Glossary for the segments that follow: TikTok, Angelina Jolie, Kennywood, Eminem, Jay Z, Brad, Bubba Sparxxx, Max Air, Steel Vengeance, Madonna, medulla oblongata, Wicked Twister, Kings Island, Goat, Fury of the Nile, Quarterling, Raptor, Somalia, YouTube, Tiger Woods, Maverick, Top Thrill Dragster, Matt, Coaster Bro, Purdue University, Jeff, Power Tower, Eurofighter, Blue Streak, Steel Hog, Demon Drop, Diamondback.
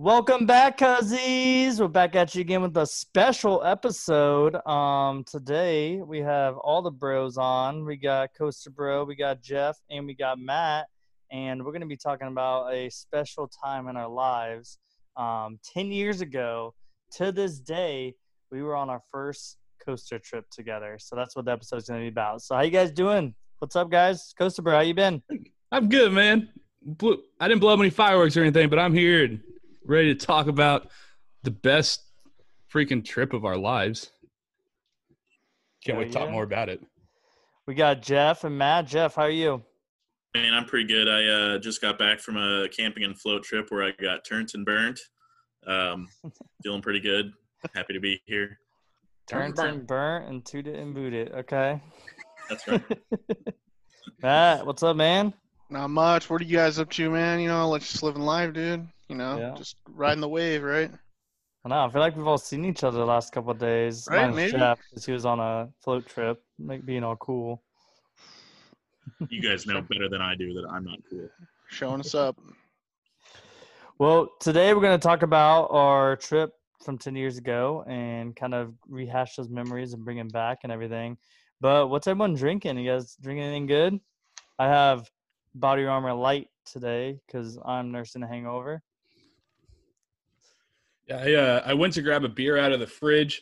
Welcome back, cozies. We're back at you again with a special episode. Today we have all the bros on. We got Coaster Bro, we got Jeff, and we got Matt. And we're going to be talking about a special time in our lives. 10 years ago to this day, we were on our first coaster trip together. So that's what the episode's going to be about. So how you guys doing? What's up, guys? Coaster Bro, how you been? I'm good, man. I didn't blow up any fireworks or anything, but I'm here and ready to talk about the best freaking trip of our lives. Can't wait to talk more about it. We got Jeff and Matt. Jeff, how are you? Man, I'm pretty good. I just got back from a camping and float trip where I got turnt and burnt. Feeling pretty good. Happy to be here. Turnt and burnt and toot it and boot it. Okay. That's right. Matt, what's up, man? Not much. What are you guys up to, man? You know, just living life, dude. You know, just riding the wave, right? I know. I feel like we've all seen each other the last couple of days. Right, maybe. Jeff, because he was on a float trip, being all cool. You guys know better than I do that I'm not cool. Showing us up. Well, today we're going to talk about our trip from 10 years ago and kind of rehash those memories and bring them back and everything. But what's everyone drinking? You guys drinking anything good? I have Body Armor Light today because I'm nursing a hangover. Yeah, I went to grab a beer out of the fridge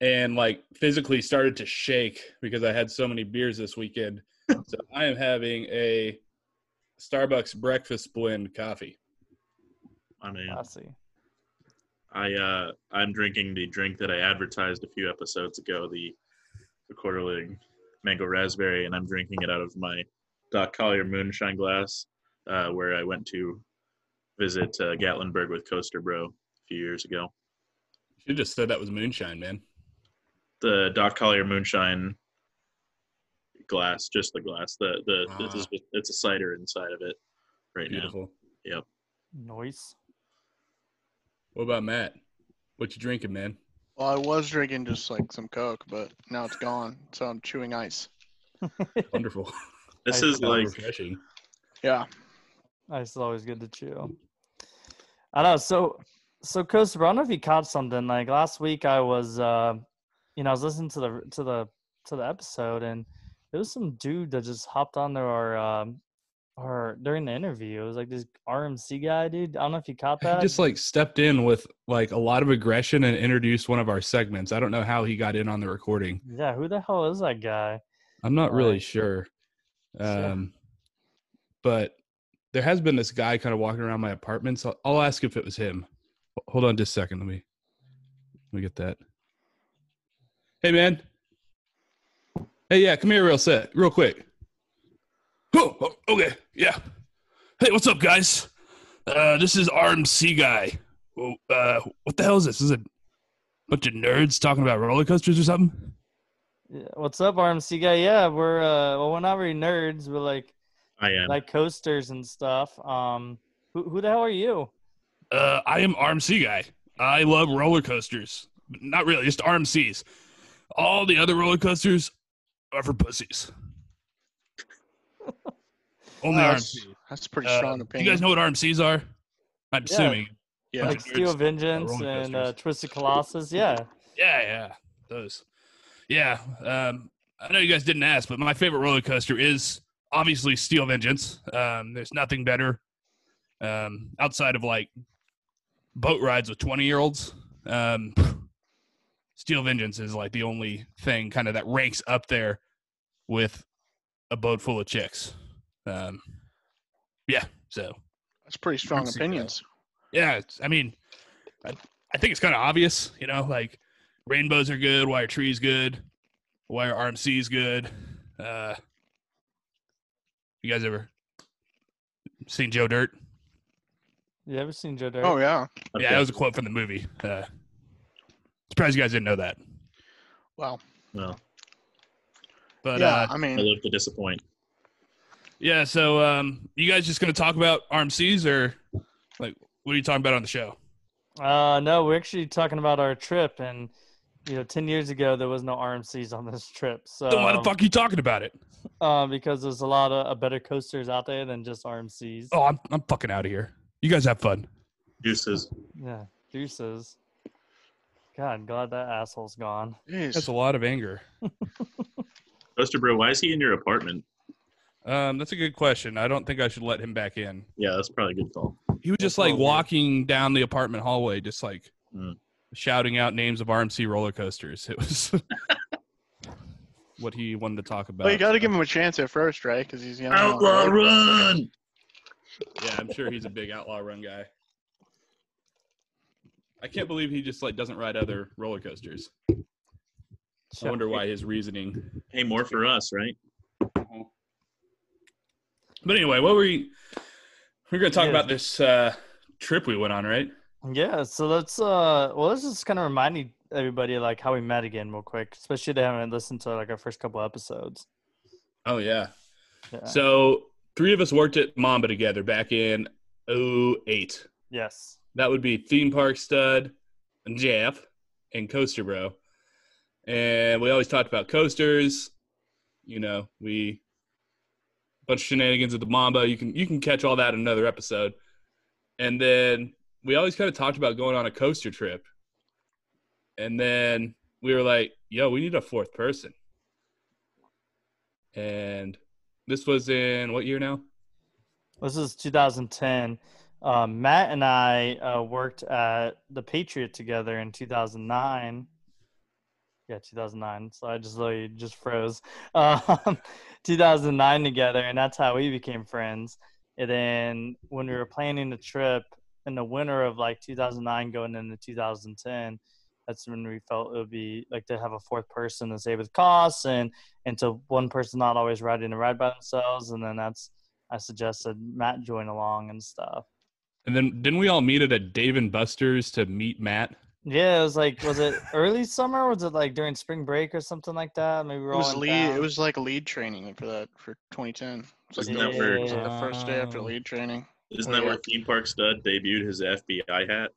and, physically started to shake because I had so many beers this weekend. So I am having a Starbucks breakfast blend coffee. I mean, I'm drinking the drink that I advertised a few episodes ago, the quarterling mango raspberry, and I'm drinking it out of my Doc Collier moonshine glass, where I went to visit Gatlinburg with Coaster Bro a few years ago. You just said that was moonshine, man. The Doc Collier moonshine glass, just the glass. It's a cider inside of it right Beautiful. Now. Yep. Nice. What about Matt? What you drinking, man? Well, I was drinking just some Coke, but now it's gone, so I'm chewing ice. Wonderful. This is refreshing. Yeah. Ice is always good to chew. I know. So Coaster, I don't know if you caught something. Last week, I was, I was listening to the episode, and there was some dude that just hopped onto our during the interview. It was this RMC guy, dude. I don't know if you caught that. He just stepped in with a lot of aggression and introduced one of our segments. I don't know how he got in on the recording. Yeah, who the hell is that guy? I'm not really sure. But there has been this guy kind of walking around my apartment. So I'll ask if it was him. Hold on just a second. Let me get that. Hey, man. Hey, yeah, come here real quick. Oh, okay, yeah. Hey, what's up, guys? This is RMC Guy. What the hell is this? Is it a bunch of nerds talking about roller coasters or something? Yeah, what's up, RMC Guy? Yeah, we're not really nerds. We're I am. Coasters and stuff. Who the hell are you? I am RMC Guy. I love roller coasters. Not really, just RMCs. All the other roller coasters are for pussies. Only RMCs. That's a pretty strong opinion. You guys know what RMCs are? I'm assuming. Yeah. Steel Vengeance and Twisted Colossus. Yeah. Yeah. Those. Yeah. I know you guys didn't ask, but my favorite roller coaster is obviously Steel Vengeance. There's nothing better outside of boat rides with 20-year-olds. Steel Vengeance is the only thing kind of that ranks up there with a boat full of chicks. So that's pretty strong opinions. Yeah. I think it's kind of obvious, rainbows are good. Wire trees good. Wire RMCs good. You guys ever seen Joe Dirt? You ever seen Joe Dirt? Oh yeah. Okay. Yeah. That was a quote from the movie. Surprised you guys didn't know that. Wow. No. But yeah, I love to disappoint. Yeah, so you guys just going to talk about RMCs or what are you talking about on the show? No, we're actually talking about our trip, and 10 years ago there was no RMCs on this trip. So then why the fuck are you talking about it? Because there's a lot of better coasters out there than just RMCs. Oh, I'm fucking out of here. You guys have fun. Deuces. Yeah, deuces. God, glad that asshole's gone. Jeez. That's a lot of anger. Coaster Bro, why is he in your apartment? That's a good question. I don't think I should let him back in. Yeah, that's probably a good call. He was just like walking down the apartment hallway, just like shouting out names of RMC roller coasters. It was what he wanted to talk about. Well, you got to give him a chance at first, right? Because he's young. Outlaw Run! Yeah, I'm sure he's a big Outlaw Run guy. I can't believe he just like doesn't ride other roller coasters. I wonder why his reasoning. Hey, more for us, right? But anyway, what were you? We're going to talk about this trip we went on, right? Yeah. So let's. Well, let's just kind of remind everybody like how we met again, real quick. Especially they haven't listened to like our first couple episodes. Oh yeah. So three of us worked at Mamba together back in 2008. Yes. That would be Theme Park Stud, and Jeff, and Coaster Bro. And we always talked about coasters. You know, we a bunch of shenanigans at the Mamba. You can catch all that in another episode. And then we always kind of talked about going on a coaster trip. And then we were like, yo, we need a fourth person. And this was in what year now? This is 2010. Matt and I worked at the Patriot together in 2009. Yeah, 2009. So I just literally just froze. 2009 together, and that's how we became friends. And then when we were planning the trip in the winter of like 2009 going into 2010, that's when we felt it would be like to have a fourth person to save with costs and to one person not always riding a ride by themselves. And then that's I suggested Matt join along and stuff. And then didn't we all meet at a Dave and Buster's to meet Matt? Yeah, it was like, was it early summer? Was it like during spring break or something like that? Maybe we were all It was like lead training for 2010. It was like the first day after lead training. Isn't that where Theme Park Stud debuted his FBI hat?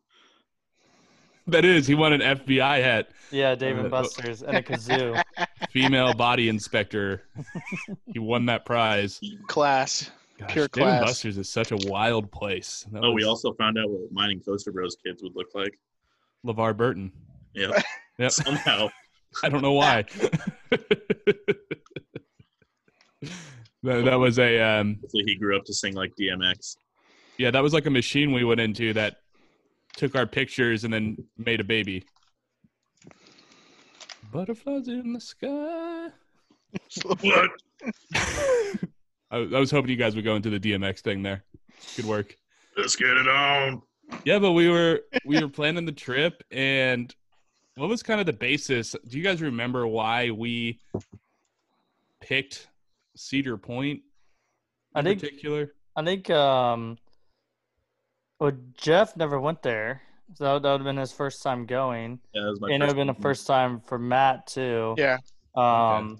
That is, he won an FBI hat. Yeah, Dave and Buster's and a kazoo. Female body inspector. He won that prize. Class. Gosh, pure Dave class. Buster's is such a wild place. We also found out what mine and Coaster Bros kids would look like. LeVar Burton. Yeah. Yep. Somehow. I don't know why. that was a... he grew up to sing like DMX. Yeah, that was like a machine we went into that took our pictures and then made a baby. Butterflies in the sky. What? I was hoping you guys would go into the DMX thing there. Good work. Let's get it on. Yeah, but we were planning the trip, and what was kind of the basis? Do you guys remember why we picked Cedar Point in particular? I think Jeff never went there. So that would have been his first time going. Yeah, that was my first time. And it would have been the first time for Matt, too. Yeah. Okay.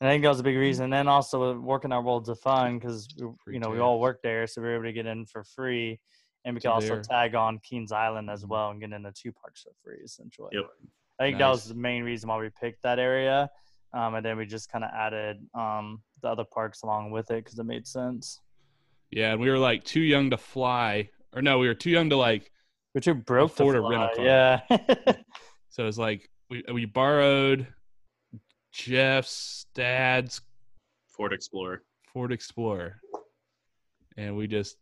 And I think that was a big reason. And then also working our Worlds of Fun because, we all worked there, so we were able to get in for free. And we could also tag on Kings Island as well and get into 2 parks for free, essentially. Yep. I think that was the main reason why we picked that area. And then we just kind of added the other parks along with it because it made sense. Yeah, and we were, like, too young to fly. Or, no, we were too young to, like, we were too broke to fly. Yeah. So it was, like, we borrowed Jeff's dad's Ford Explorer, and we just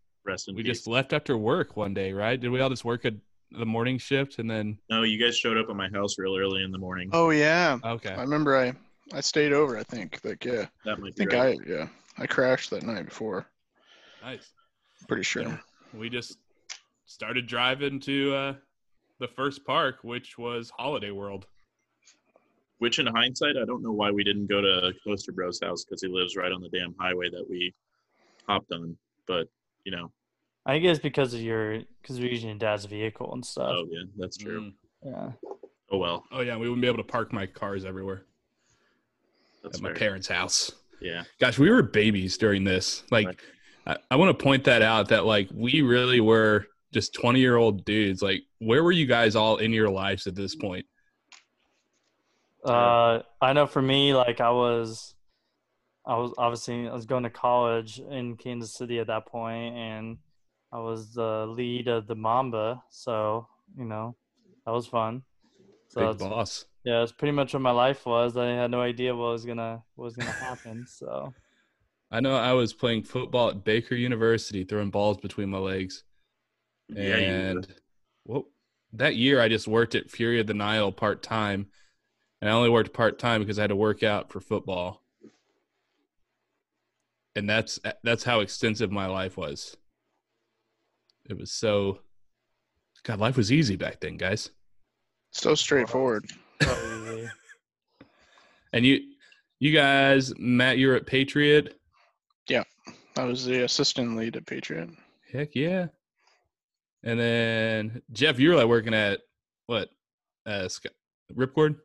left after work one day, right? Did we all just work at the morning shift and then? No, you guys showed up at my house real early in the morning. Oh yeah, okay. I remember I stayed over. I think that might be. I think right. I crashed that night before. Nice. Pretty sure. Yeah. We just started driving to the first park, which was Holiday World. Which, in hindsight, I don't know why we didn't go to Coaster Bro's house because he lives right on the damn highway that we hopped on. But, I guess because we're using your dad's vehicle and stuff. Oh, yeah, that's true. Yeah. Oh, well. Oh, yeah, we wouldn't be able to park my cars everywhere. That's my parents' house. Yeah. Gosh, we were babies during this. Like, I want to point that out that, like, we really were just 20-year-old dudes. Like, where were you guys all in your lives at this point? I know for me, like I was going to college in Kansas City at that point, and I was the lead of the Mamba. So you know, that was fun. So big boss. Yeah, that's pretty much what my life was. I had no idea what was gonna happen. So I know I was playing football at Baker University, throwing balls between my legs. And that year I just worked at Fury of the Nile part-time. And I only worked part-time because I had to work out for football. And that's how extensive my life was. It was so – God, life was easy back then, guys. So straightforward. And you guys, Matt, you were at Patriot? Yeah. I was the assistant lead at Patriot. Heck yeah. And then, Jeff, you were like working at what? Ripcord?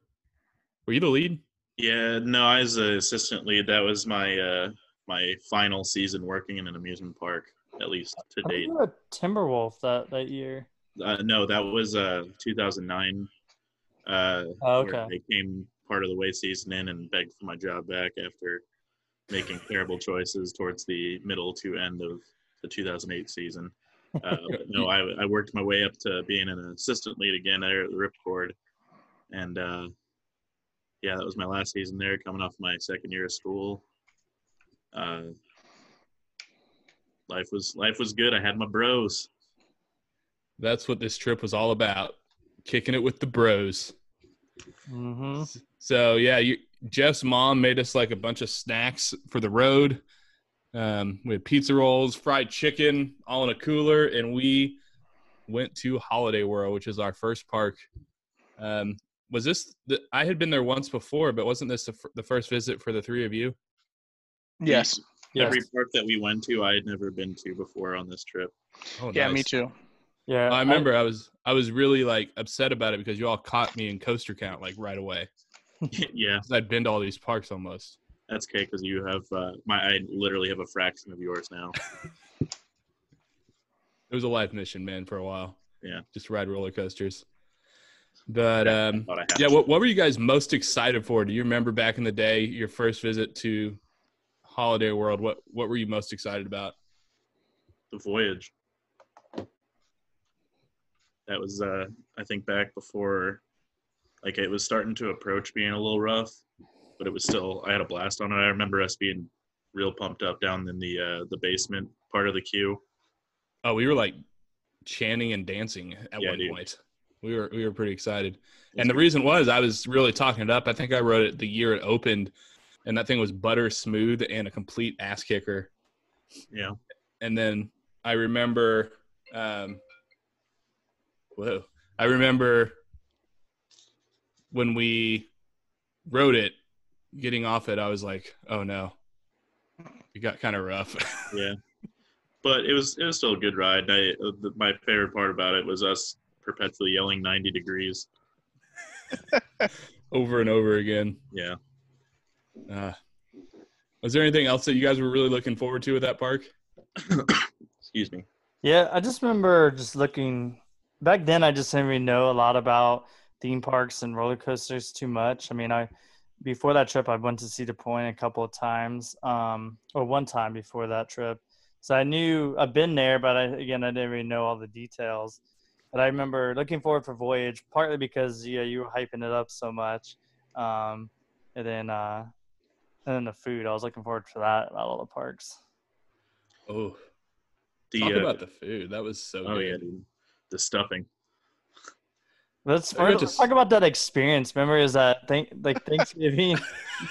Were you the lead? Yeah. No, I was the assistant lead. That was my my final season working in an amusement park, at least to date. You were a Timberwolf that year. No, that was 2009. Okay. Where I came part of the way season in and begged for my job back after making terrible choices towards the middle to end of the 2008 season. I worked my way up to being an assistant lead again there at the Ripcord. And, that was my last season there, coming off my second year of school. Life was good. I had my bros. That's what this trip was all about, kicking it with the bros. Mm-hmm. So, yeah, Jeff's mom made us, like, a bunch of snacks for the road. We had pizza rolls, fried chicken, all in a cooler, and we went to Holiday World, which is our first park. Was this I had been there once before, but wasn't this the first visit for the three of you? Yes. Every park that we went to, I had never been to before on this trip. Oh, yeah, nice. Me too. Yeah, I remember I was really, like, upset about it because you all caught me in coaster count, like, right away. Yeah, I'd been to all these parks almost. That's okay, because you have I literally have a fraction of yours now. It was a life mission, man, for a while. Yeah, just ride roller coasters. But what were you guys most excited for? Do you remember back in the day, your first visit to Holiday World? What were you most excited about? The Voyage. That was, I think, back before, like, it was starting to approach being a little rough. But it was still, I had a blast on it. I remember us being real pumped up down in the basement part of the queue. Oh, we were like chanting and dancing at one point. We were pretty excited. And the reason was I was really talking it up. I think I wrote it the year it opened, and that thing was butter smooth and a complete ass kicker. Yeah. And then I remember, when we wrote it, getting off it, I was like, oh no, it got kind of rough. Yeah, but it was still a good ride. My favorite part about it was us perpetually yelling 90 degrees over and over again. Yeah. Was there anything else that you guys were really looking forward to with that park? Excuse me. Yeah, I just remember just looking back then. I just didn't really know a lot about theme parks and roller coasters too much. I mean, before that trip, I went to Cedar Point a couple of times, or one time before that trip. So I've been there, but I didn't really know all the details. But I remember looking forward for Voyage, partly because you were hyping it up so much, and then the food. I was looking forward to that about all the parks. Oh, talk about the food. That was so good. Yeah, dude. The stuffing. Let's talk about that experience. Remember, is that Thanksgiving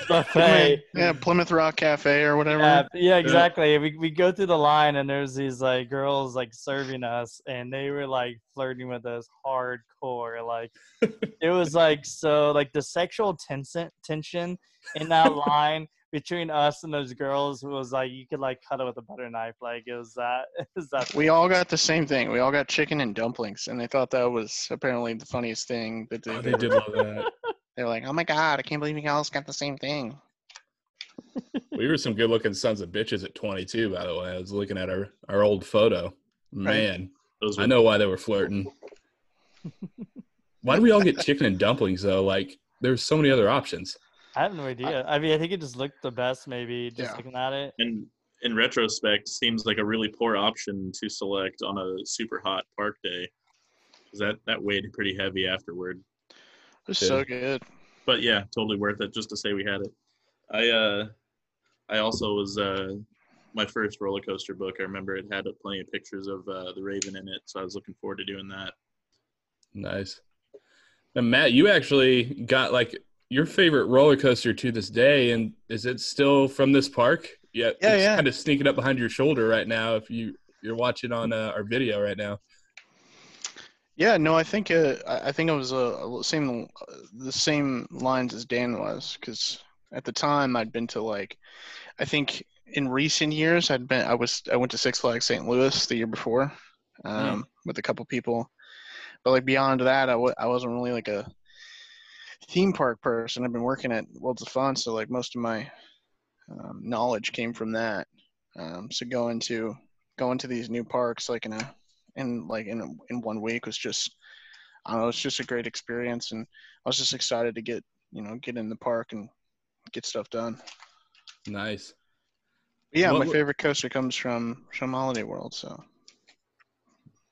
buffet? Yeah, Plymouth Rock Cafe or whatever. Yeah, exactly. Yeah. We go through the line and there's these like girls like serving us, and they were like flirting with us hardcore. Like it was like so like the sexual tension in that line between us and those girls was like you could like cut it with a butter knife. Like it was that. We all got the same thing. We all got chicken and dumplings, and they thought that was apparently the funniest thing that they did love that. They were like, "Oh my god, I can't believe you guys got the same thing." We were some good-looking sons of bitches at 22, by the way. I was looking at our old photo. Man, I know why they were flirting. Why did we all get chicken and dumplings though? Like there's so many other options. I have no idea. I mean, I think it just looked the best, maybe, just looking at it. And in retrospect, seems like a really poor option to select on a super hot park day. because that weighed pretty heavy afterward. It was so good. But yeah, totally worth it just to say we had it. I also was my first roller coaster book. I remember it had plenty of pictures of the Raven in it, so I was looking forward to doing that. Nice. And Matt, you actually got your favorite roller coaster to this day, and is it still from this park? Yeah, it's kind of sneaking up behind your shoulder right now if you're watching on our video right now. Yeah, no, I think I was the same lines as Dan was, because at the time I'd been to I think in recent years I went to Six Flags St. Louis the year before with a couple people, but beyond that I wasn't really a theme park person. I've been working at Worlds of Fun, so most of my knowledge came from that. So going to these new parks in 1 week was just, I don't know, it's just a great experience, and I was just excited to get in the park and get stuff done. Nice. But yeah, my favorite coaster comes from Holiday World, so.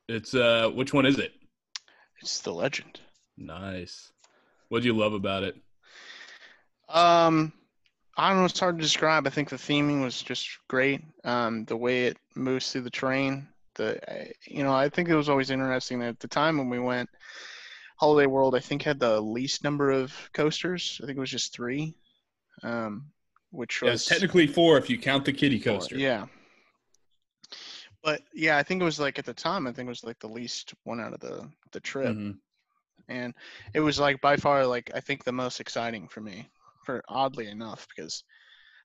It's which one is it? It's the Legend. Nice. What do you love about it? I don't know, it's hard to describe. I think the theming was just great. The way it moves through the terrain. I think it was always interesting that at the time when we went, Holiday World, I think, had the least number of coasters. I think it was just 3, which was technically 4 if you count the kiddie coaster. Yeah. But yeah, I think it was at the time, I think it was the least one out of the trip. Mm-hmm. And it was by far I think the most exciting for me, for oddly enough, because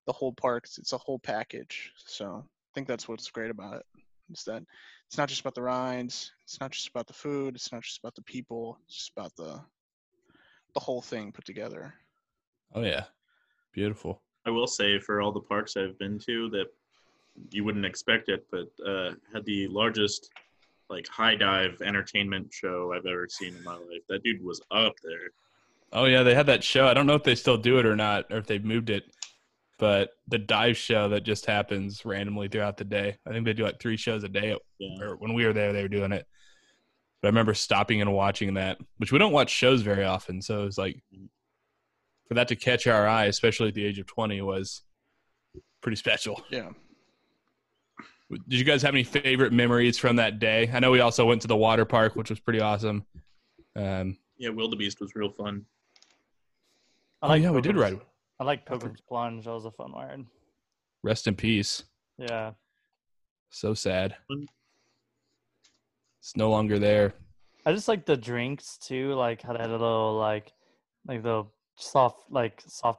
the whole park, it's a whole package. So I think that's what's great about it. It's that it's not just about the rides, it's not just about the food, it's not just about the people, it's just about the whole thing put together. Oh yeah, beautiful. I will say, for all the parks I've been to, that you wouldn't expect it, but had the largest high dive entertainment show I've ever seen in my life. That dude was up there. Oh yeah, they had that show. I don't know if they still do it or not, or if they've moved it. But the dive show that just happens randomly throughout the day. I think they do 3 shows a day. Yeah. Or when we were there, they were doing it. But I remember stopping and watching that, which we don't watch shows very often. So it was for that to catch our eye, especially at the age of 20, was pretty special. Yeah. Did you guys have any favorite memories from that day? I know we also went to the water park, which was pretty awesome. Yeah, Wildebeest was real fun. We did ride. I like Pilgrim's Plunge. That was a fun ride. Rest in peace. Yeah. So sad. It's no longer there. I just like the drinks too. How they had a little the soft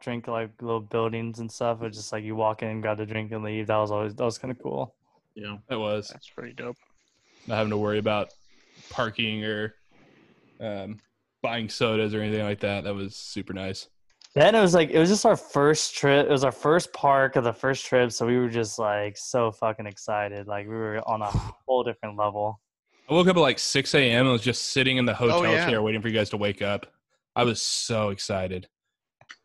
drink little buildings and stuff. It's just you walk in, grab a drink, and leave. That was kind of cool. Yeah, it was. That's pretty dope. Not having to worry about parking or buying sodas or anything like that. That was super nice. Then it was it was just our first trip. It was our first park of the first trip, so we were just so fucking excited. We were on a whole different level. I woke up at 6 a.m. and was just sitting in the hotel chair waiting for you guys to wake up. I was so excited.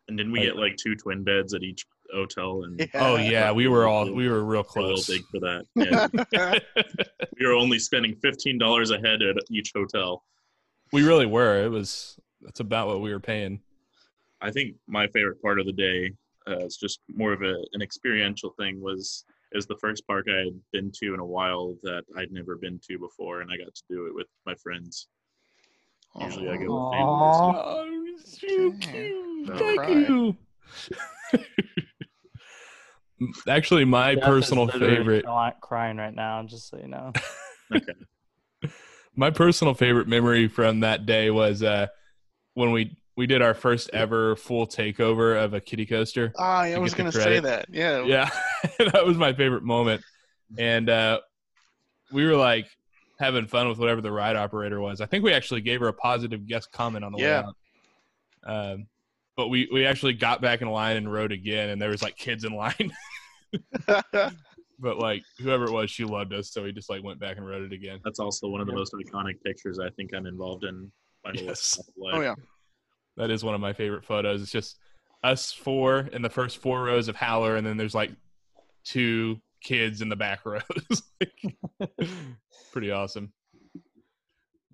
And didn't we get 2 twin beds at each hotel? And yeah. Oh yeah, we were real close. Real big for that. Yeah. We were only spending $15 a head at each hotel. We really were. That's about what we were paying. I think my favorite part of the day, it's just more of an experiential thing, was the first park I had been to in a while that I'd never been to before, and I got to do it with my friends. Usually I go with family. Oh, so cute. Thank you. Actually, my personal favorite. I'm not crying right now, just so you know. Okay. My personal favorite memory from that day was when we did our first ever full takeover of a kiddie coaster. Ah, yeah, I was going to say that. Yeah. Yeah. That was my favorite moment. And we were having fun with whatever the ride operator was. I think we actually gave her a positive guest comment on the way out. But we actually got back in line and rode again, and there was kids in line. But whoever it was, she loved us. So we just went back and rode it again. That's also one of the most iconic pictures I think I'm involved in. My whole life. Oh yeah. That is one of my favorite photos. It's just us 4 in the first 4 rows of Howler, and then there's 2 kids in the back rows. Pretty awesome.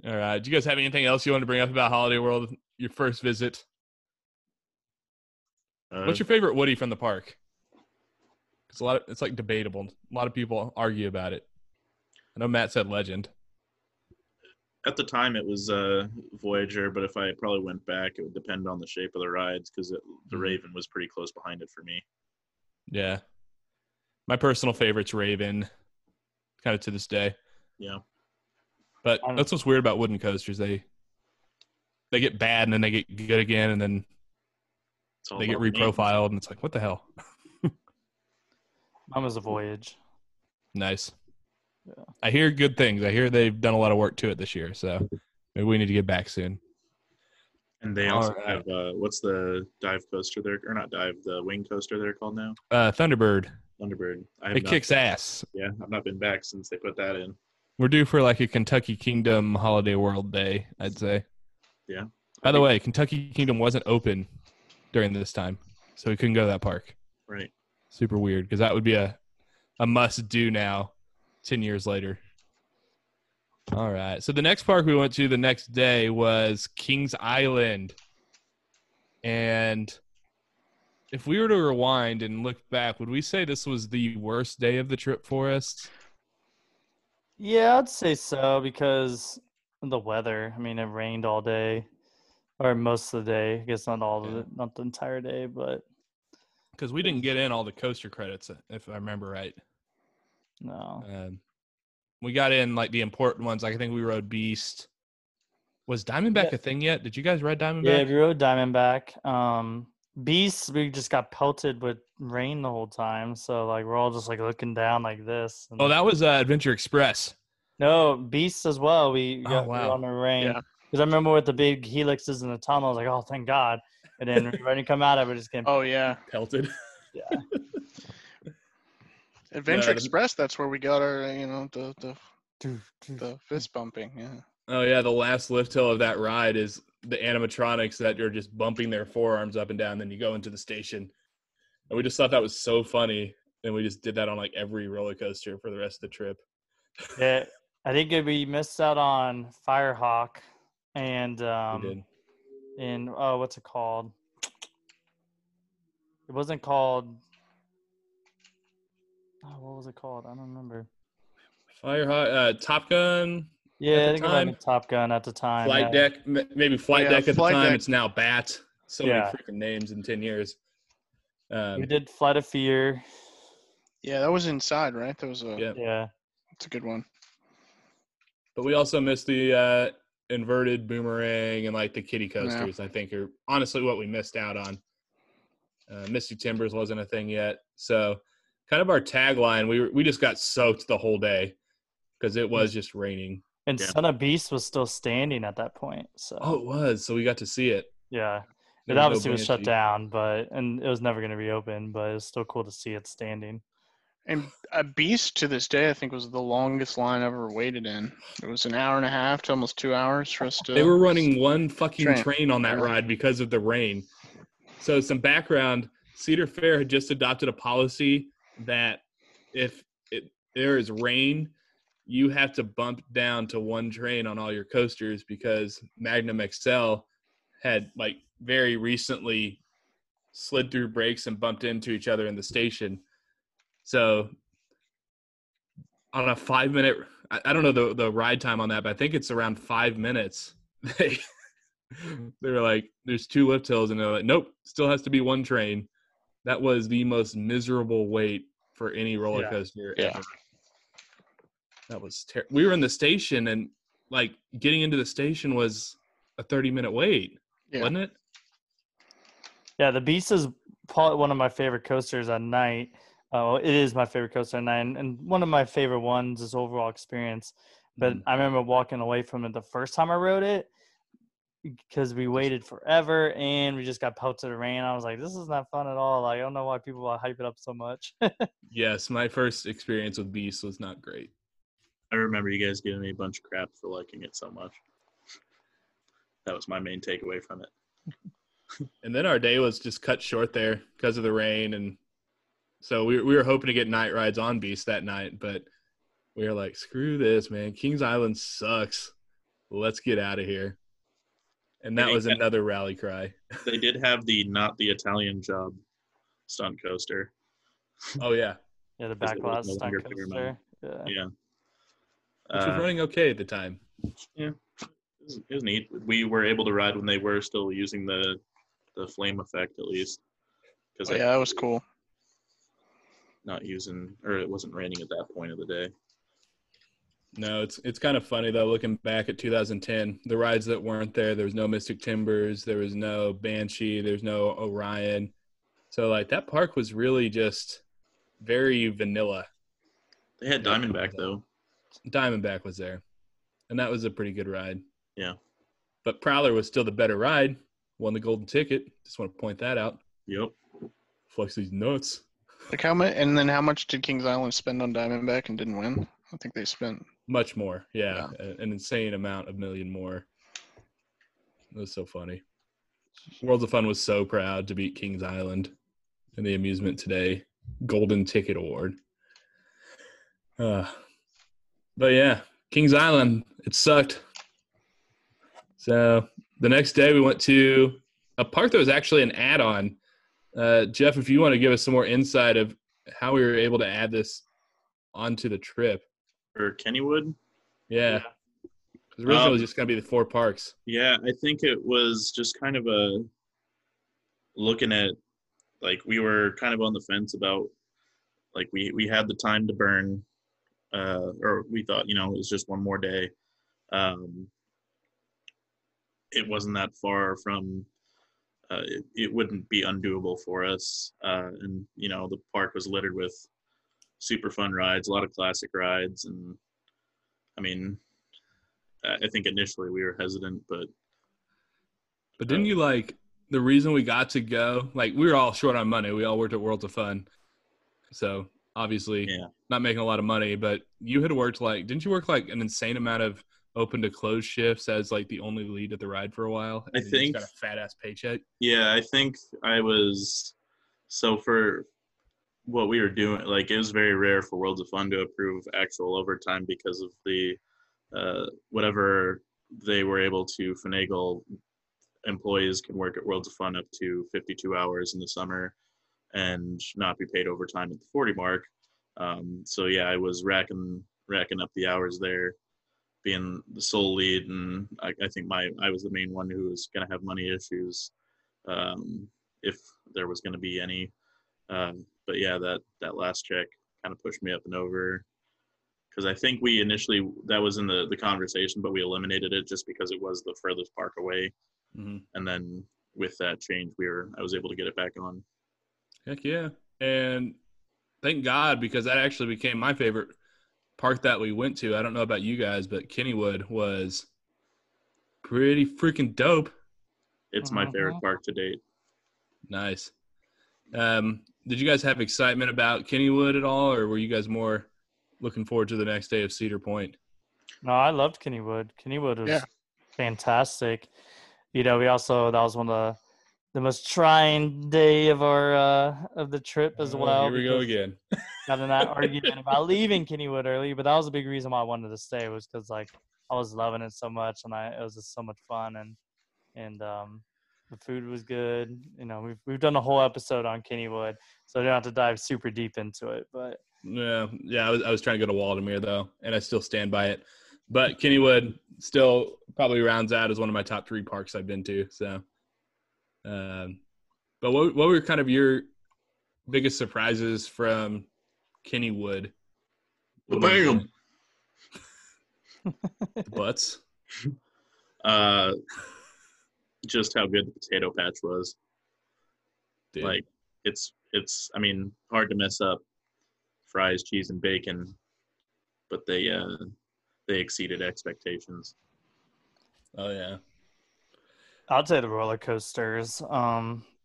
All right. Do you guys have anything else you want to bring up about Holiday World, your first visit? What's your favorite Woody from the park? It's a lot. It's like debatable. A lot of people argue about it. I know Matt said Legend. At the time, it was Voyager, but if I probably went back, it would depend on the shape of the rides because the Raven was pretty close behind it for me. Yeah. My personal favorite's Raven, kind of to this day. Yeah. But that's what's weird about wooden coasters. They get bad, and then they get good again, and then they get reprofiled, and it's like, what the hell? Mine was a Voyage. Nice. Yeah. I hear good things. I hear they've done a lot of work to it this year, so maybe we need to get back soon. And they also have what's the dive coaster there? Or not dive, the wing coaster they're called now? Thunderbird. It kicks ass. Yeah, I've not been back since they put that in. We're due for like a Kentucky Kingdom Holiday World Day, I'd say. Yeah. By the way, Kentucky Kingdom wasn't open during this time, so we couldn't go to that park. Right. Super weird, because that would be a must-do now, 10 years later. All right. So the next park we went to the next day was Kings Island. And if we were to rewind and look back, would we say this was the worst day of the trip for us? Yeah, I'd say so because of the weather. I mean, it rained all day or most of the day. I guess not the entire day, but because we didn't get in all the coaster credits, if I remember right. No. We got in like the important ones. Like I think we rode Beast. Was Diamondback a thing yet? Did you guys ride Diamondback? Yeah, we rode Diamondback. Beast, we just got pelted with rain the whole time, so like we're all just like looking down like this. And that was Adventure Express. No, Beast as well. We got on the rain because I remember with the big helixes in the tunnel. I was like, oh, thank God! And then when you come out of it, just getting pelted. Yeah. Adventure Express, that's where we got our, the fist bumping, yeah. Oh, yeah, the last lift hill of that ride is the animatronics that are just bumping their forearms up and down, then you go into the station. And we just thought that was so funny, and we just did that on, like, every roller coaster for the rest of the trip. Yeah, I think we missed out on Firehawk and, what's it called? It wasn't called... Oh, what was it called? I don't remember. Top Gun. Yeah, I think it might be Top Gun at the time. Flight Deck, maybe Flight Deck at the time. It's now BAT. So many freaking names in 10 years. We did Flight of Fear. Yeah, that was inside, right? That was yeah. It's a good one. But we also missed the inverted boomerang and like the kiddie coasters. Yeah. I think are honestly what we missed out on. Misty Timbers wasn't a thing yet, so. Kind of our tagline, we just got soaked the whole day because it was just raining. And Son of Beast was still standing at that point. So. Oh, it was. So we got to see it. Yeah. It obviously was shut down, and it was never going to reopen, but it was still cool to see it standing. And a Beast to this day, I think, was the longest line I've ever waited in. It was an hour and a half to almost 2 hours for us to... They were running one fucking train on that ride because of the rain. So some background, Cedar Fair had just adopted a policy that if there is rain, you have to bump down to one train on all your coasters because Magnum XL had like very recently slid through brakes and bumped into each other in the station. So on a 5 minute, I don't know the ride time on that, but I think it's around 5 minutes. They were like, there's two lift hills, and they're like, nope, still has to be one train. That was the most miserable wait for any roller coaster ever. That was terrible. We were in the station, and like getting into the station was a 30-minute wait, wasn't it? Yeah, the Beast is probably one of my favorite coasters at night. It is my favorite coaster at night, and one of my favorite ones is overall experience. But I remember walking away from it the first time I rode it, because we waited forever and we just got pelted in rain. I was like, this is not fun at all. Like, I don't know why people hype it up so much. Yes, my first experience with Beast was not great. I remember you guys giving me a bunch of crap for liking it so much. That was my main takeaway from it. And then our day was just cut short there because of the rain. And so we were hoping to get night rides on Beast that night, but we were like, screw this, man. Kings Island sucks. let's get out of here. And that was another rally cry. They did have the not the Italian job stunt coaster. Oh, yeah. Yeah, the backlash stunt coaster. Yeah. Which was running okay at the time. Yeah. It was neat. We were able to ride when they were still using the flame effect, at least. Yeah, that was cool. It wasn't raining at that point of the day. No, it's kind of funny, though, looking back at 2010. The rides that weren't there, there was no Mystic Timbers, there was no Banshee, there's no Orion. So, like, that park was really just very vanilla. They had Diamondback, though. Diamondback was there, and that was a pretty good ride. Yeah. But Prowler was still the better ride. Won the golden ticket. Just want to point that out. Yep. Flex these nuts. Like how much? And then how much did Kings Island spend on Diamondback and didn't win? I think they spent much more. Yeah. An insane amount, $1 million more. It was so funny. Worlds of Fun was so proud to beat Kings Island in the Amusement Today Golden Ticket Award. But yeah, Kings Island, it sucked. So the next day we went to a park that was actually an add-on. Jeff, if you want to give us some more insight of how we were able to add this onto the trip. For Kennywood? Yeah. Because originally it was just going to be the four parks. Yeah, I think it was just kind of looking at, like, we were kind of on the fence about, like, we had the time to burn. Or we thought, it was just one more day. It wasn't that far from... it wouldn't be undoable for us. And, the park was littered with super fun rides, a lot of classic rides. And, I mean, I think initially we were hesitant, but. But didn't you, like, the reason we got to go, like, we were all short on money. We all worked at Worlds of Fun. So, obviously, not making a lot of money. But you had worked, like, didn't you work, like, an insane amount of open to close shifts as, like, the only lead at the ride for a while? I think. Got a fat-ass paycheck. Yeah, I think I was – so for what we were doing, like, it was very rare for Worlds of Fun to approve actual overtime because of the whatever they were able to finagle. Employees can work at Worlds of Fun up to 52 hours in the summer and not be paid overtime at the 40 mark. So, yeah, I was racking up the hours there, being the sole lead, and I think I was the main one who was going to have money issues if there was going to be any. But, yeah, that last check kind of pushed me up and over because I think we initially – that was in the conversation, but we eliminated it just because it was the furthest park away. Mm-hmm. And then with that change, I was able to get it back on. Heck, yeah. And thank God, because that actually became my favorite – park that we went to. I don't know about you guys, but Kennywood was pretty freaking dope. It's my favorite park to date. Nice. Did you guys have excitement about Kennywood at all, or were you guys more looking forward to the next day of Cedar Point? No, I loved Kennywood. Kennywood was fantastic. We also, that was one of the most trying day of our of the trip as well. Here we go again. Got in that argument about leaving Kennywood early, but that was a big reason why I wanted to stay, was because, like, I was loving it so much, and it was just so much fun, and the food was good. We've done a whole episode on Kennywood, so I don't have to dive super deep into it. But yeah, I was trying to go to Waldameer though, and I still stand by it. But Kennywood still probably rounds out as one of my top 3 parks I've been to. So. But what were kind of your biggest surprises from Kennywood? Bam! The butts. Just how good the potato patch was. Dude. Like, it's I mean, hard to mess up fries, cheese, and bacon, but they exceeded expectations. Oh yeah. I'll say the roller coasters.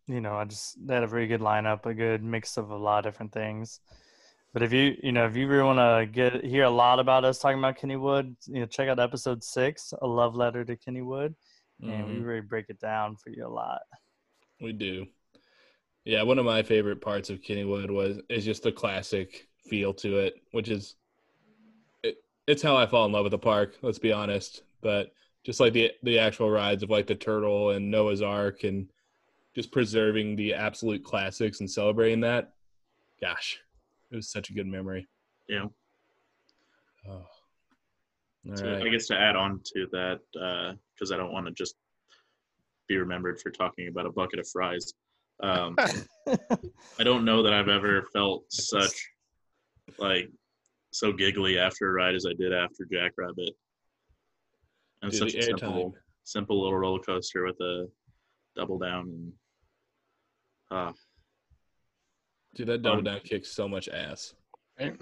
They had a very good lineup, a good mix of a lot of different things. But if you really want to hear a lot about us talking about Kennywood, check out episode 6, A Love Letter to Kennywood, and we really break it down for you a lot. We do. Yeah, one of my favorite parts of Kennywood is just the classic feel to it, which is it's how I fall in love with the park. Let's be honest, but just like the actual rides of like the Turtle and Noah's Ark, and just preserving the absolute classics and celebrating that. Gosh, it was such a good memory. Yeah. Oh. So right. I guess to add on to that, because I don't want to just be remembered for talking about a bucket of fries. I don't know that I've ever felt so giggly after a ride as I did after Jackrabbit. And such a simple little roller coaster with a double down. And, dude, that double down kicks so much ass. Right.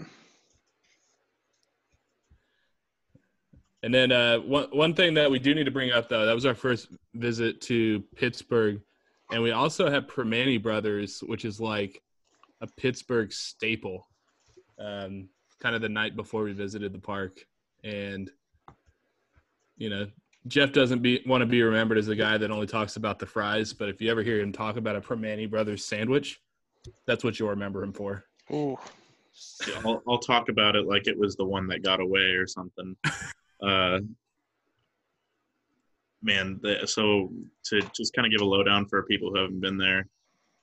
And then one thing that we do need to bring up, though, that was our first visit to Pittsburgh. And we also have Primanti Brothers, which is like a Pittsburgh staple, kind of the night before we visited the park. And, you know, Jeff doesn't want to be remembered as the guy that only talks about the fries, but if you ever hear him talk about a Primanti Brothers sandwich, that's what you'll remember him for. Ooh. Yeah, I'll talk about it like it was the one that got away or something. So to just kind of give a lowdown for people who haven't been there,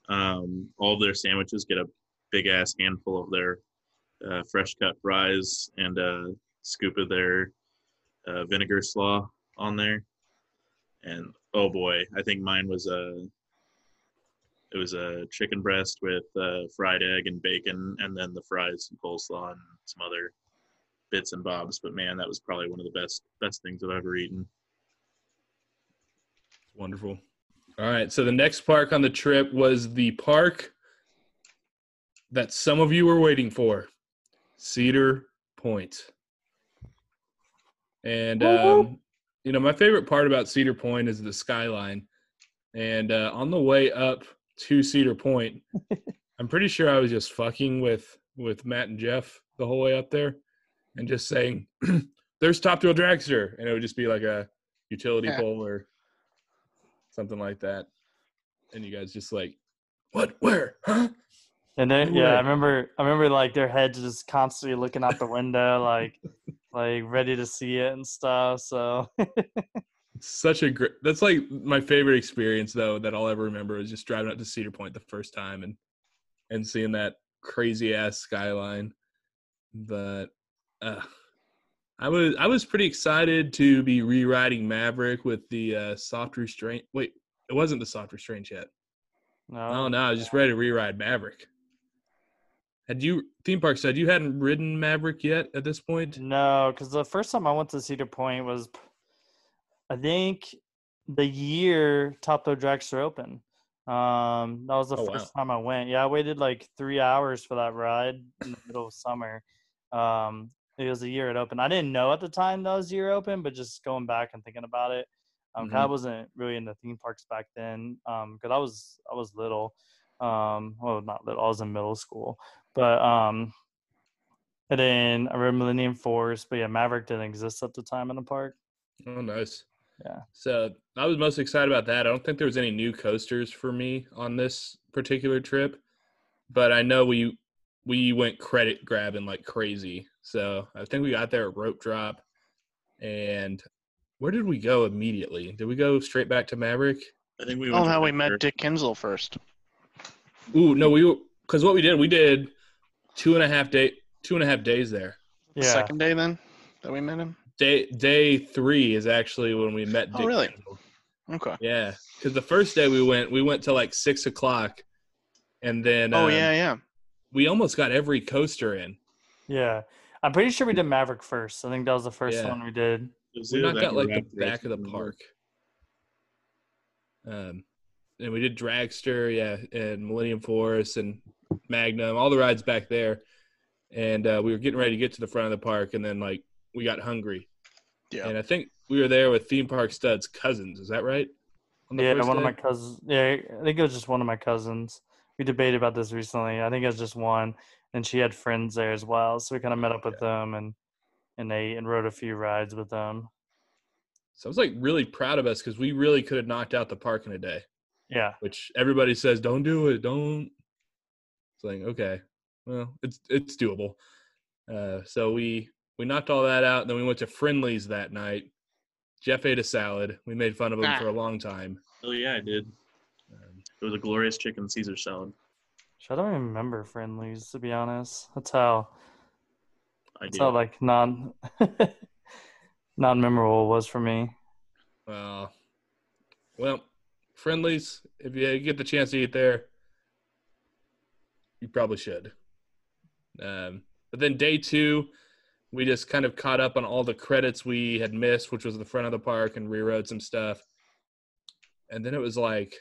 all of their sandwiches get a big-ass handful of their fresh-cut fries and a scoop of their vinegar slaw on there. And, oh, boy, I think mine was a chicken breast with fried egg and bacon, and then the fries and coleslaw and some other bits and bobs. But, man, that was probably one of the best things I've ever eaten. Wonderful. All right, so the next park on the trip was the park that some of you were waiting for, Cedar Point. And, you know, my favorite part about Cedar Point is the skyline. And on the way up to Cedar Point, I'm pretty sure I was just fucking with Matt and Jeff the whole way up there and just saying, there's Top Thrill Dragster. And it would just be like a utility pole or something like that. And you guys just like, what, where, huh? And then, yeah, I remember like their heads just constantly looking out the window, like ready to see it and stuff. So such a great, that's like my favorite experience though, that I'll ever remember, is just driving out to Cedar Point the first time and seeing that crazy ass skyline. But I was pretty excited to be rewriting Maverick with the soft restraint. Wait, it wasn't the soft restraint yet. No, I was just ready to rewrite Maverick. Theme Park said you hadn't ridden Maverick yet at this point? No, because the first time I went to Cedar Point was, I think, the year Top Thrill Dragster opened. That was the first time I went. Yeah, I waited like 3 hours for that ride in the middle of summer. It was the year it opened. I didn't know at the time that was the year open, but just going back and thinking about it, I wasn't really into theme parks back then, because I was little. Well, not little. I was in middle school. But and then I remember Millennium Force, but yeah, Maverick didn't exist at the time in the park. Oh, nice. Yeah. So I was most excited about that. I don't think there was any new coasters for me on this particular trip, but I know we went credit grabbing like crazy. So I think we got there at Rope Drop, and where did we go immediately? Did we go straight back to Maverick? I think we went we met Dick Kinzel first. Ooh, no, because what we did 2.5 days there. Yeah. The second day then that we met him? Day 3 is actually when we met Dick. Oh, really? Kinzel. Okay. Yeah, because the first day we went till like 6:00, and then we almost got every coaster in. Yeah. I'm pretty sure we did Maverick first. I think that was the first one we did. We knocked out like the back of the park. And we did Dragster, and Millennium Force and Magnum, all the rides back there. And we were getting ready to get to the front of the park, and then like we got hungry. Yeah. And I think we were there with Theme Park Stud's cousins. Is that right? One of my cousins. Yeah, I think it was just one of my cousins. We debated about this recently. I think it was just one. And she had friends there as well, so we kind of met up with them and ate and rode a few rides with them. So I was like really proud of us because we really could have knocked out the park in a day. Yeah, which everybody says don't do it, don't. It's like, okay, well, it's doable. So we knocked all that out, and then we went to Friendly's that night, Jeff ate a salad. We made fun of him for a long time. Oh, yeah, I did. It was a glorious chicken Caesar salad. I don't remember friendlies, to be honest. That's how like non-memorable it was for me. Well, friendlies, if you get the chance to eat there, you probably should. But then day two, we just kind of caught up on all the credits we had missed, which was the front of the park, and rewrote some stuff. And then it was like,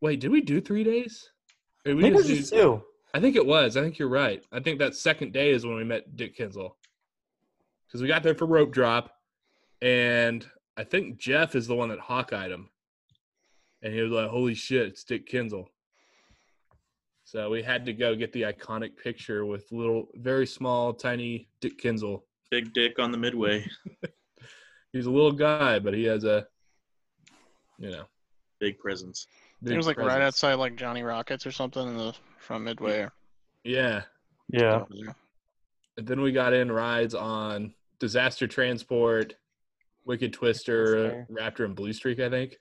wait, did we do 3 days? I think it was just two. I think it was. I think you're right. I think that second day is when we met Dick Kinzel. Because we got there for rope drop, and I think Jeff is the one that hawk-eyed him. And he was like, holy shit, it's Dick Kinzel. So we had to go get the iconic picture with little, very small, tiny Dick Kinzel. Big Dick on the midway. He's a little guy, but he has a, big presence. It was like presence. Right outside like Johnny Rockets or something in the front midway. Yeah. Yeah. And then we got in rides on Disaster Transport, Wicked Twister, Raptor, and Blue Streak, I think.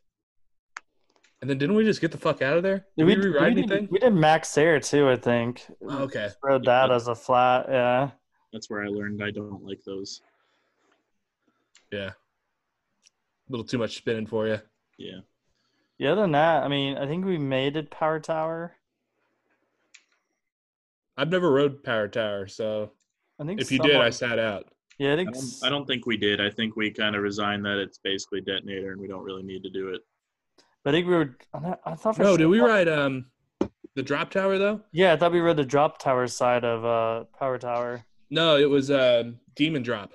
And then didn't we just get the fuck out of there? Did we rewrite anything? We did Max Air too, I think. Oh, okay. Just rode that as a flat, yeah. That's where I learned I don't like those. Yeah. A little too much spinning for you. Yeah. Yeah, other than that, I mean, I think we made it Power Tower. I've never rode Power Tower, so I think if you did, I sat out. Yeah, I don't think we did. I think we kind of resigned that it's basically Detonator and we don't really need to do it. But I think we were – I thought for sure. No, did we ride the Drop Tower, though? Yeah, I thought we rode the Drop Tower side of Power Tower. No, it was Demon Drop.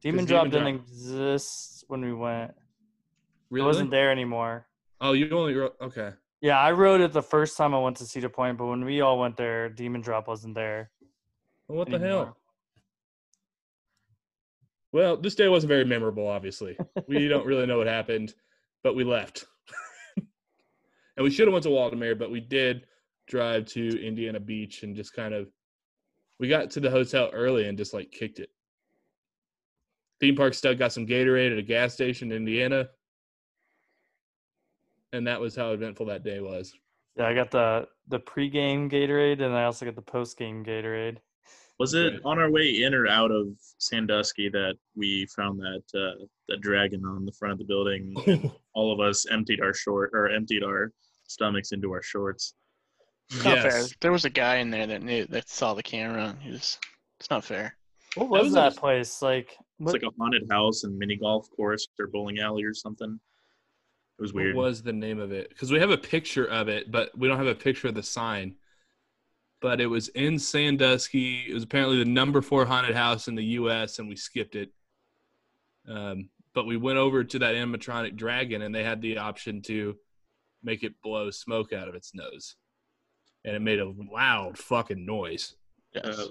Demon Drop didn't exist when we went. Really? It wasn't there anymore. Oh, you only wrote – okay. Yeah, I rode it the first time I went to Cedar Point, but when we all went there, Demon Drop wasn't there. Well, what anymore. The hell? Well, this day wasn't very memorable, obviously. We don't really know what happened, but we left. And we should have went to Waldameer, but we did drive to Indiana Beach and just kind of – we got to the hotel early and just, like, kicked it. Theme Park Stud got some Gatorade at a gas station in Indiana. And that was how eventful that day was. Yeah, I got the pregame Gatorade, and I also got the postgame Gatorade. Was it on our way in or out of Sandusky that we found that that dragon on the front of the building? And all of us emptied our stomachs into our shorts. It's not fair. There was a guy in there that saw the camera. It's not fair. What was that place like? It's like a haunted house and mini golf course or bowling alley or something. It was weird. What was the name of it? Because we have a picture of it, but we don't have a picture of the sign. But it was in Sandusky. It was apparently the number 4 haunted house in the U.S., and we skipped it. But we went over to that animatronic dragon, and they had the option to make it blow smoke out of its nose. And it made a loud fucking noise.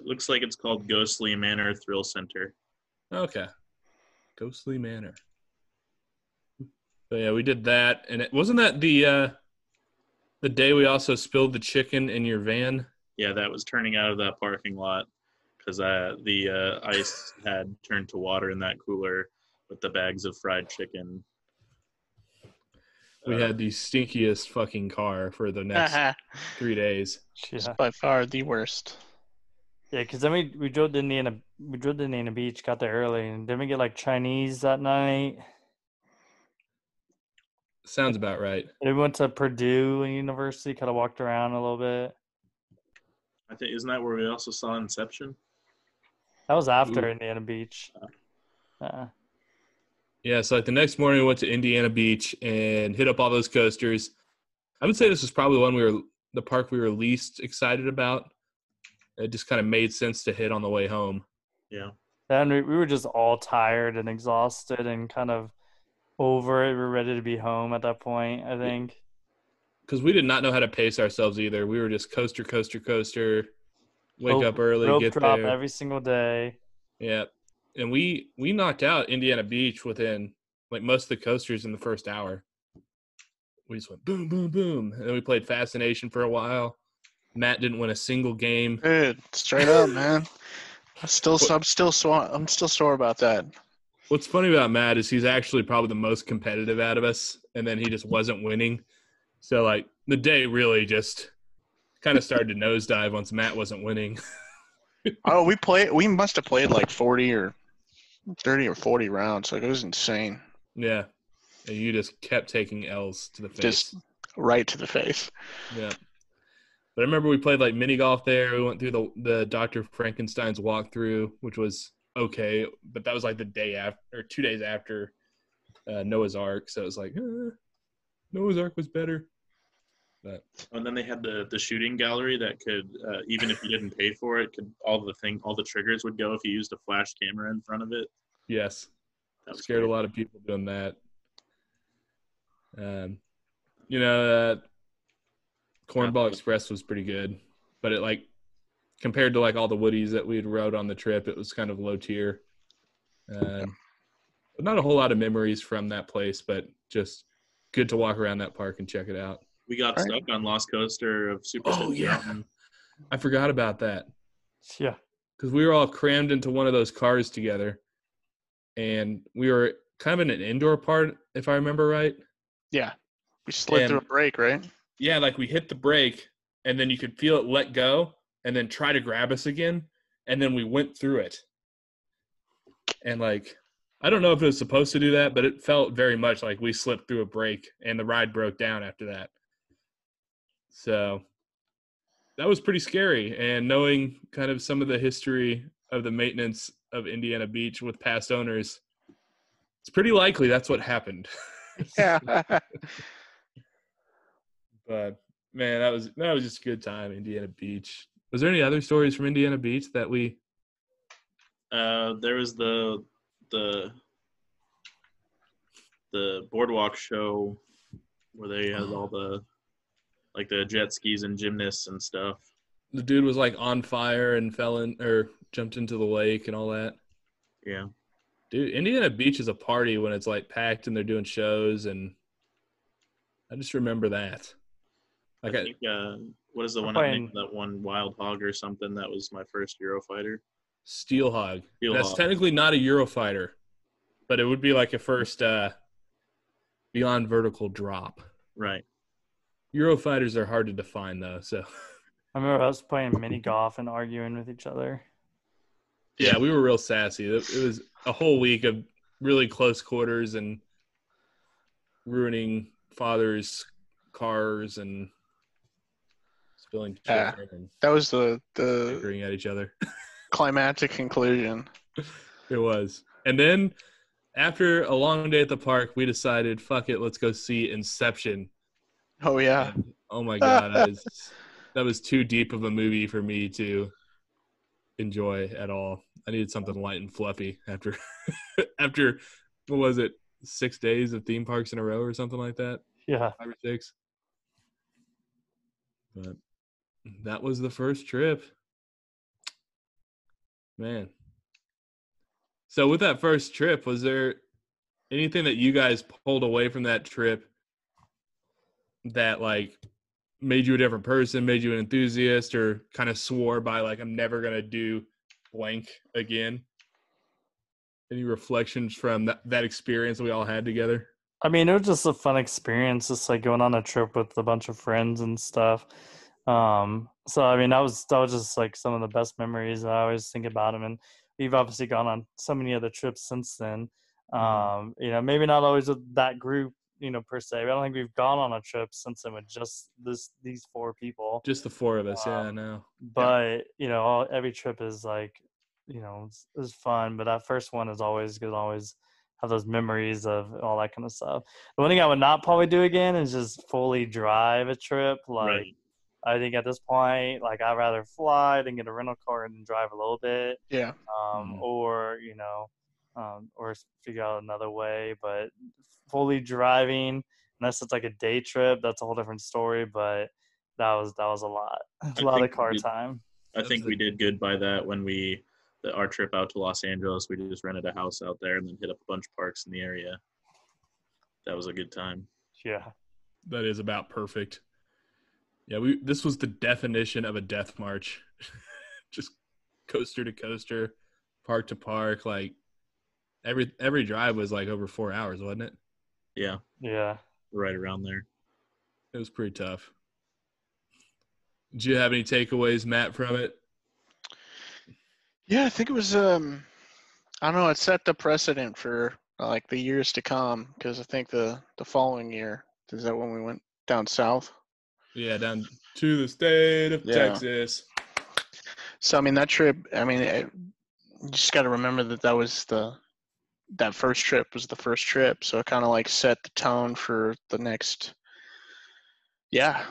Looks like it's called Ghostly Manor Thrill Center. Okay. Ghostly Manor. So yeah, we did that, and it wasn't that the day we also spilled the chicken in your van. Yeah, that was turning out of that parking lot because the ice had turned to water in that cooler with the bags of fried chicken. We had the stinkiest fucking car for the next 3 days. She's by far the worst. Yeah, because then we drove to Indiana. We drove to Indiana Beach, got there early, and didn't we get like Chinese that night? Sounds about right. We went to Purdue University, kind of walked around a little bit. I think isn't that where we also saw Inception? That was after Indiana Beach. Yeah, so like the next morning we went to Indiana Beach and hit up all those coasters. I would say this was probably the park we were least excited about. It just kind of made sense to hit on the way home. Yeah. And we were just all tired and exhausted and kind of over it. We're ready to be home at that point, I think, because we did not know how to pace ourselves either. We were just coaster, wake up early, get drop there every single day. Yeah, and we knocked out Indiana Beach within like most of the coasters in the first hour. We just went boom, and then we played Fascination for a while. Matt didn't win a single game. Dude, straight up, man. I'm still sore about that. What's funny about Matt is he's actually probably the most competitive out of us, and then he just wasn't winning. So, like, the day really just kind of started to nosedive once Matt wasn't winning. Oh, we must have played like 40 or 30 or 40 rounds. Like, it was insane. Yeah. And you just kept taking L's to the face. Just right to the face. Yeah. But I remember we played like mini golf there. We went through the Dr. Frankenstein's walkthrough, which was okay. But that was like the day after, or 2 days after Noah's Ark. So it was like, Noah's Ark was better. But. And then they had the shooting gallery that could, even if you didn't pay for it, all the triggers would go if you used a flash camera in front of it. Yes. That scared great. A lot of people doing that. You know, Cornball Express was pretty good, but it like compared to like all the Woodies that we'd rode on the trip, it was kind of low tier. But not a whole lot of memories from that place, but just good to walk around that park and check it out. We got all stuck on Lost Coaster of Super. Oh yeah, I forgot about that. Yeah, because we were all crammed into one of those cars together, and we were kind of in an indoor part, if I remember right. Yeah, we slid through a break, right? Yeah, like we hit the brake, and then you could feel it let go, and then try to grab us again, and then we went through it. And, like, I don't know if it was supposed to do that, but it felt very much like we slipped through a brake, and the ride broke down after that. So that was pretty scary, and knowing kind of some of the history of the maintenance of Indiana Beach with past owners, it's pretty likely that's what happened. Yeah. But man, that was just a good time, Indiana Beach. Was there any other stories from Indiana Beach that we? There was the boardwalk show where they had all the like the jet skis and gymnasts and stuff. The dude was like on fire and fell in or jumped into the lake and all that. Yeah, dude, Indiana Beach is a party when it's like packed and they're doing shows, and I just remember that. Like I think, what is the one? I think that one Wild Hog or something. That was my first Eurofighter. Steel Hog. That's technically not a Eurofighter, but it would be like a first beyond vertical drop. Right. Eurofighters are hard to define though. So. I remember us playing mini golf and arguing with each other. Yeah, we were real sassy. It was a whole week of really close quarters and ruining fathers' cars and spilling and that was the figuring at each other. Climactic conclusion. It was. And then after a long day at the park, we decided, fuck it, let's go see Inception. Oh yeah. And, oh my god, that was too deep of a movie for me to enjoy at all. I needed something light and fluffy after after what was it? 6 days of theme parks in a row or something like that. Yeah. 5 or 6. But that was the first trip. Man. So with that first trip, was there anything that you guys pulled away from that trip that like made you a different person, made you an enthusiast, or kind of swore by like, I'm never going to do blank again? Any reflections from that experience we all had together? I mean, it was just a fun experience, just like going on a trip with a bunch of friends and stuff. So I mean, that was just like some of the best memories. I always think about them, and we've obviously gone on so many other trips since then. You know, maybe not always with that group, you know, per se. But I don't think we've gone on a trip since then with just these four people. Just the four of us, yeah, I know. But you know, every trip is like, you know, it's fun, but that first one is always good. Always have those memories of all that kind of stuff. The one thing I would not probably do again is just fully drive a trip. Like, right. I think at this point, like, I'd rather fly than get a rental car and drive a little bit. Yeah. Or, you know, or figure out another way. But fully driving, unless it's like a day trip, that's a whole different story. But that was a lot. A lot of car time. I think we did good by that when we. Our trip out to Los Angeles, we just rented a house out there and then hit up a bunch of parks in the area. That was a good time. Yeah, that is about perfect. Yeah, this was the definition of a death march. Just coaster to coaster, park to park, like Every drive was like over 4 hours, wasn't it? Yeah. Yeah. Right around there. It was pretty tough. Do you have any takeaways, Matt, from it? Yeah, I think it was I don't know, it set the precedent for like the years to come, because I think the following year, is that when we went down south? Yeah, down to the state of Texas. So, I mean, that trip, I mean, you just got to remember that was that first trip was the first trip. So it kind of like set the tone for the next,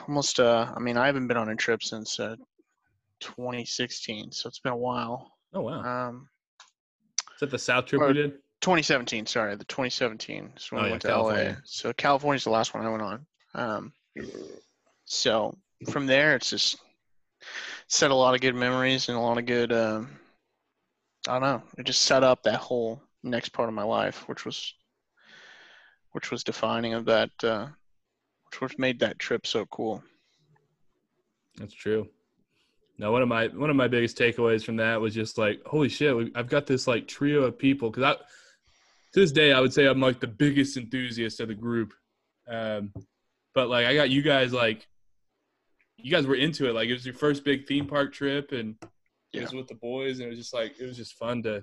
almost, I mean, I haven't been on a trip since 2016. So it's been a while. Oh, wow. Is that the South trip we did? 2017, sorry. The 2017 is when I went to California. LA. So California's the last one I went on. So from there, it's just set a lot of good memories and a lot of good, I don't know. It just set up that whole next part of my life, which was defining of that, which made that trip so cool. That's true. Now, one of my biggest takeaways from that was just like, holy shit, I've got this like trio of people. Cause to this day, I would say I'm like the biggest enthusiast of the group. But like, I got you guys, like you guys were into it. Like it was your first big theme park trip and it was with the boys. And it was just like, it was just fun to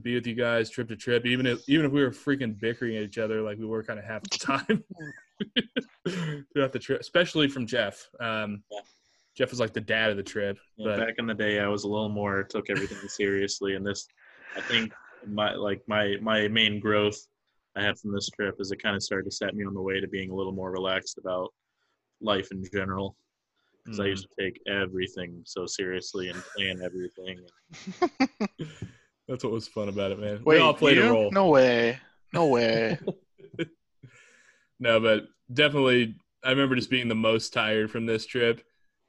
be with you guys trip to trip. Even if we were freaking bickering at each other, like we were kind of half the time throughout the trip, especially from Jeff. Jeff was like the dad of the trip. But back in the day, I was a little more took everything seriously, and this, I think, my main growth I had from this trip is it kind of started to set me on the way to being a little more relaxed about life in general. Because I used to take everything so seriously and plan everything. That's what was fun about it, man. Wait, we all played a role. No way. No, but definitely, I remember just being the most tired from this trip.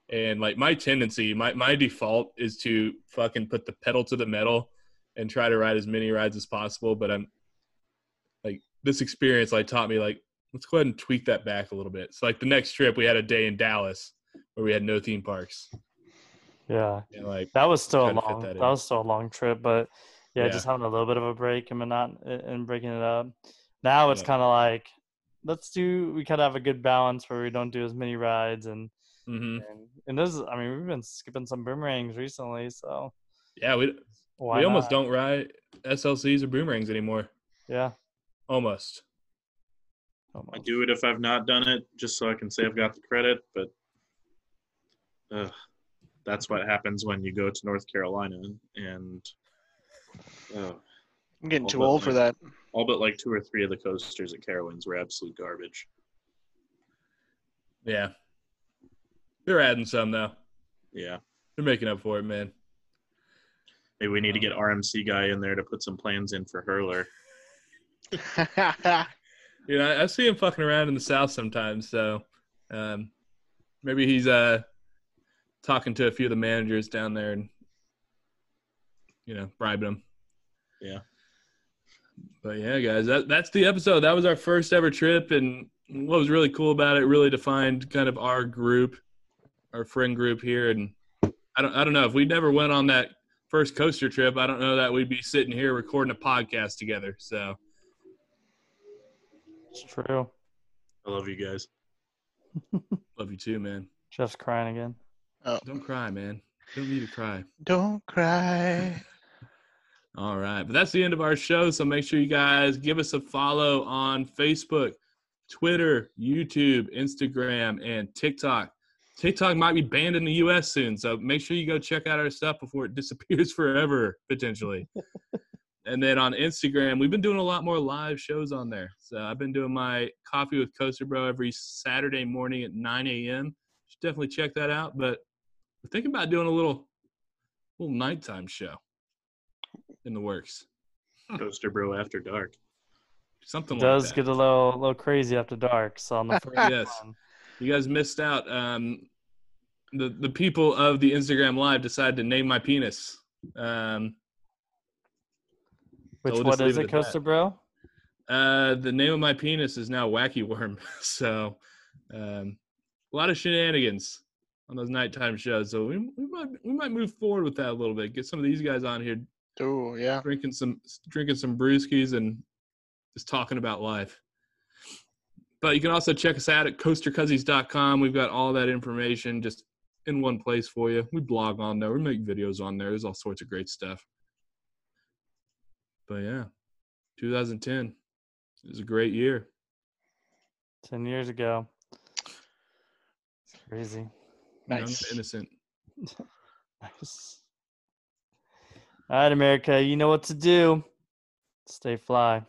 And, like, my tendency, my default is to fucking put the pedal to the metal and try to ride as many rides as possible. But I'm, like, this experience, like, taught me, like, let's go ahead and tweak that back a little bit. So, like, the next trip, we had a day in Dallas where we had no theme parks. Yeah. And, like, that was still a long trip. But, yeah, just having a little bit of a break and breaking it up. Now it's kind of like, we kind of have a good balance where we don't do as many rides and. Mm-hmm. And this is, I mean, we've been skipping some boomerangs recently, so yeah, we almost don't ride SLCs or boomerangs anymore. Yeah, almost. I do it if I've not done it, just so I can say I've got the credit. But that's what happens when you go to North Carolina, and I'm getting too old for that. All but like two or three of the coasters at Carowinds were absolute garbage. Yeah. They're adding some, though. Yeah. They're making up for it, man. Maybe we need to get RMC Guy in there to put some plans in for Hurler. You know, I see him fucking around in the South sometimes, so maybe he's talking to a few of the managers down there and, you know, bribing them. Yeah. But, yeah, guys, that's the episode. That was our first ever trip, and what was really cool about it really defined kind of our group. Our friend group here, and I don't know if we never went on that first coaster trip, I don't know that we'd be sitting here recording a podcast together. So it's true. I love you guys. Love you too, man. Jeff's crying again. Oh, don't cry, man. Don't need to cry. Don't cry. All right, but that's the end of our show. So make sure you guys give us a follow on Facebook, Twitter, YouTube, Instagram, and TikTok. TikTok might be banned in the U.S. soon, so make sure you go check out our stuff before it disappears forever, potentially. And then on Instagram, we've been doing a lot more live shows on there. So I've been doing my Coffee with Coaster Bro every Saturday morning at 9 a.m. You should definitely check that out. But we're thinking about doing a little nighttime show in the works. Coaster Bro After Dark. Something like that. It does get a little crazy after dark. So on the first one. You guys missed out. The people of the Instagram Live decided to name my penis. Which one is it, Coaster Bro? The name of my penis is now Wacky Worm. So a lot of shenanigans on those nighttime shows. So we might move forward with that a little bit. Get some of these guys on here Oh yeah, drinking some brewskis and just talking about life. But you can also check us out at coastercuzzies.com. We've got all that information just in one place for you. We blog on there. We make videos on there. There's all sorts of great stuff. But yeah, 2010 is a great year. 10 years ago. It's crazy. Nice. Young, innocent. Nice. All right, America, you know what to do. Stay fly.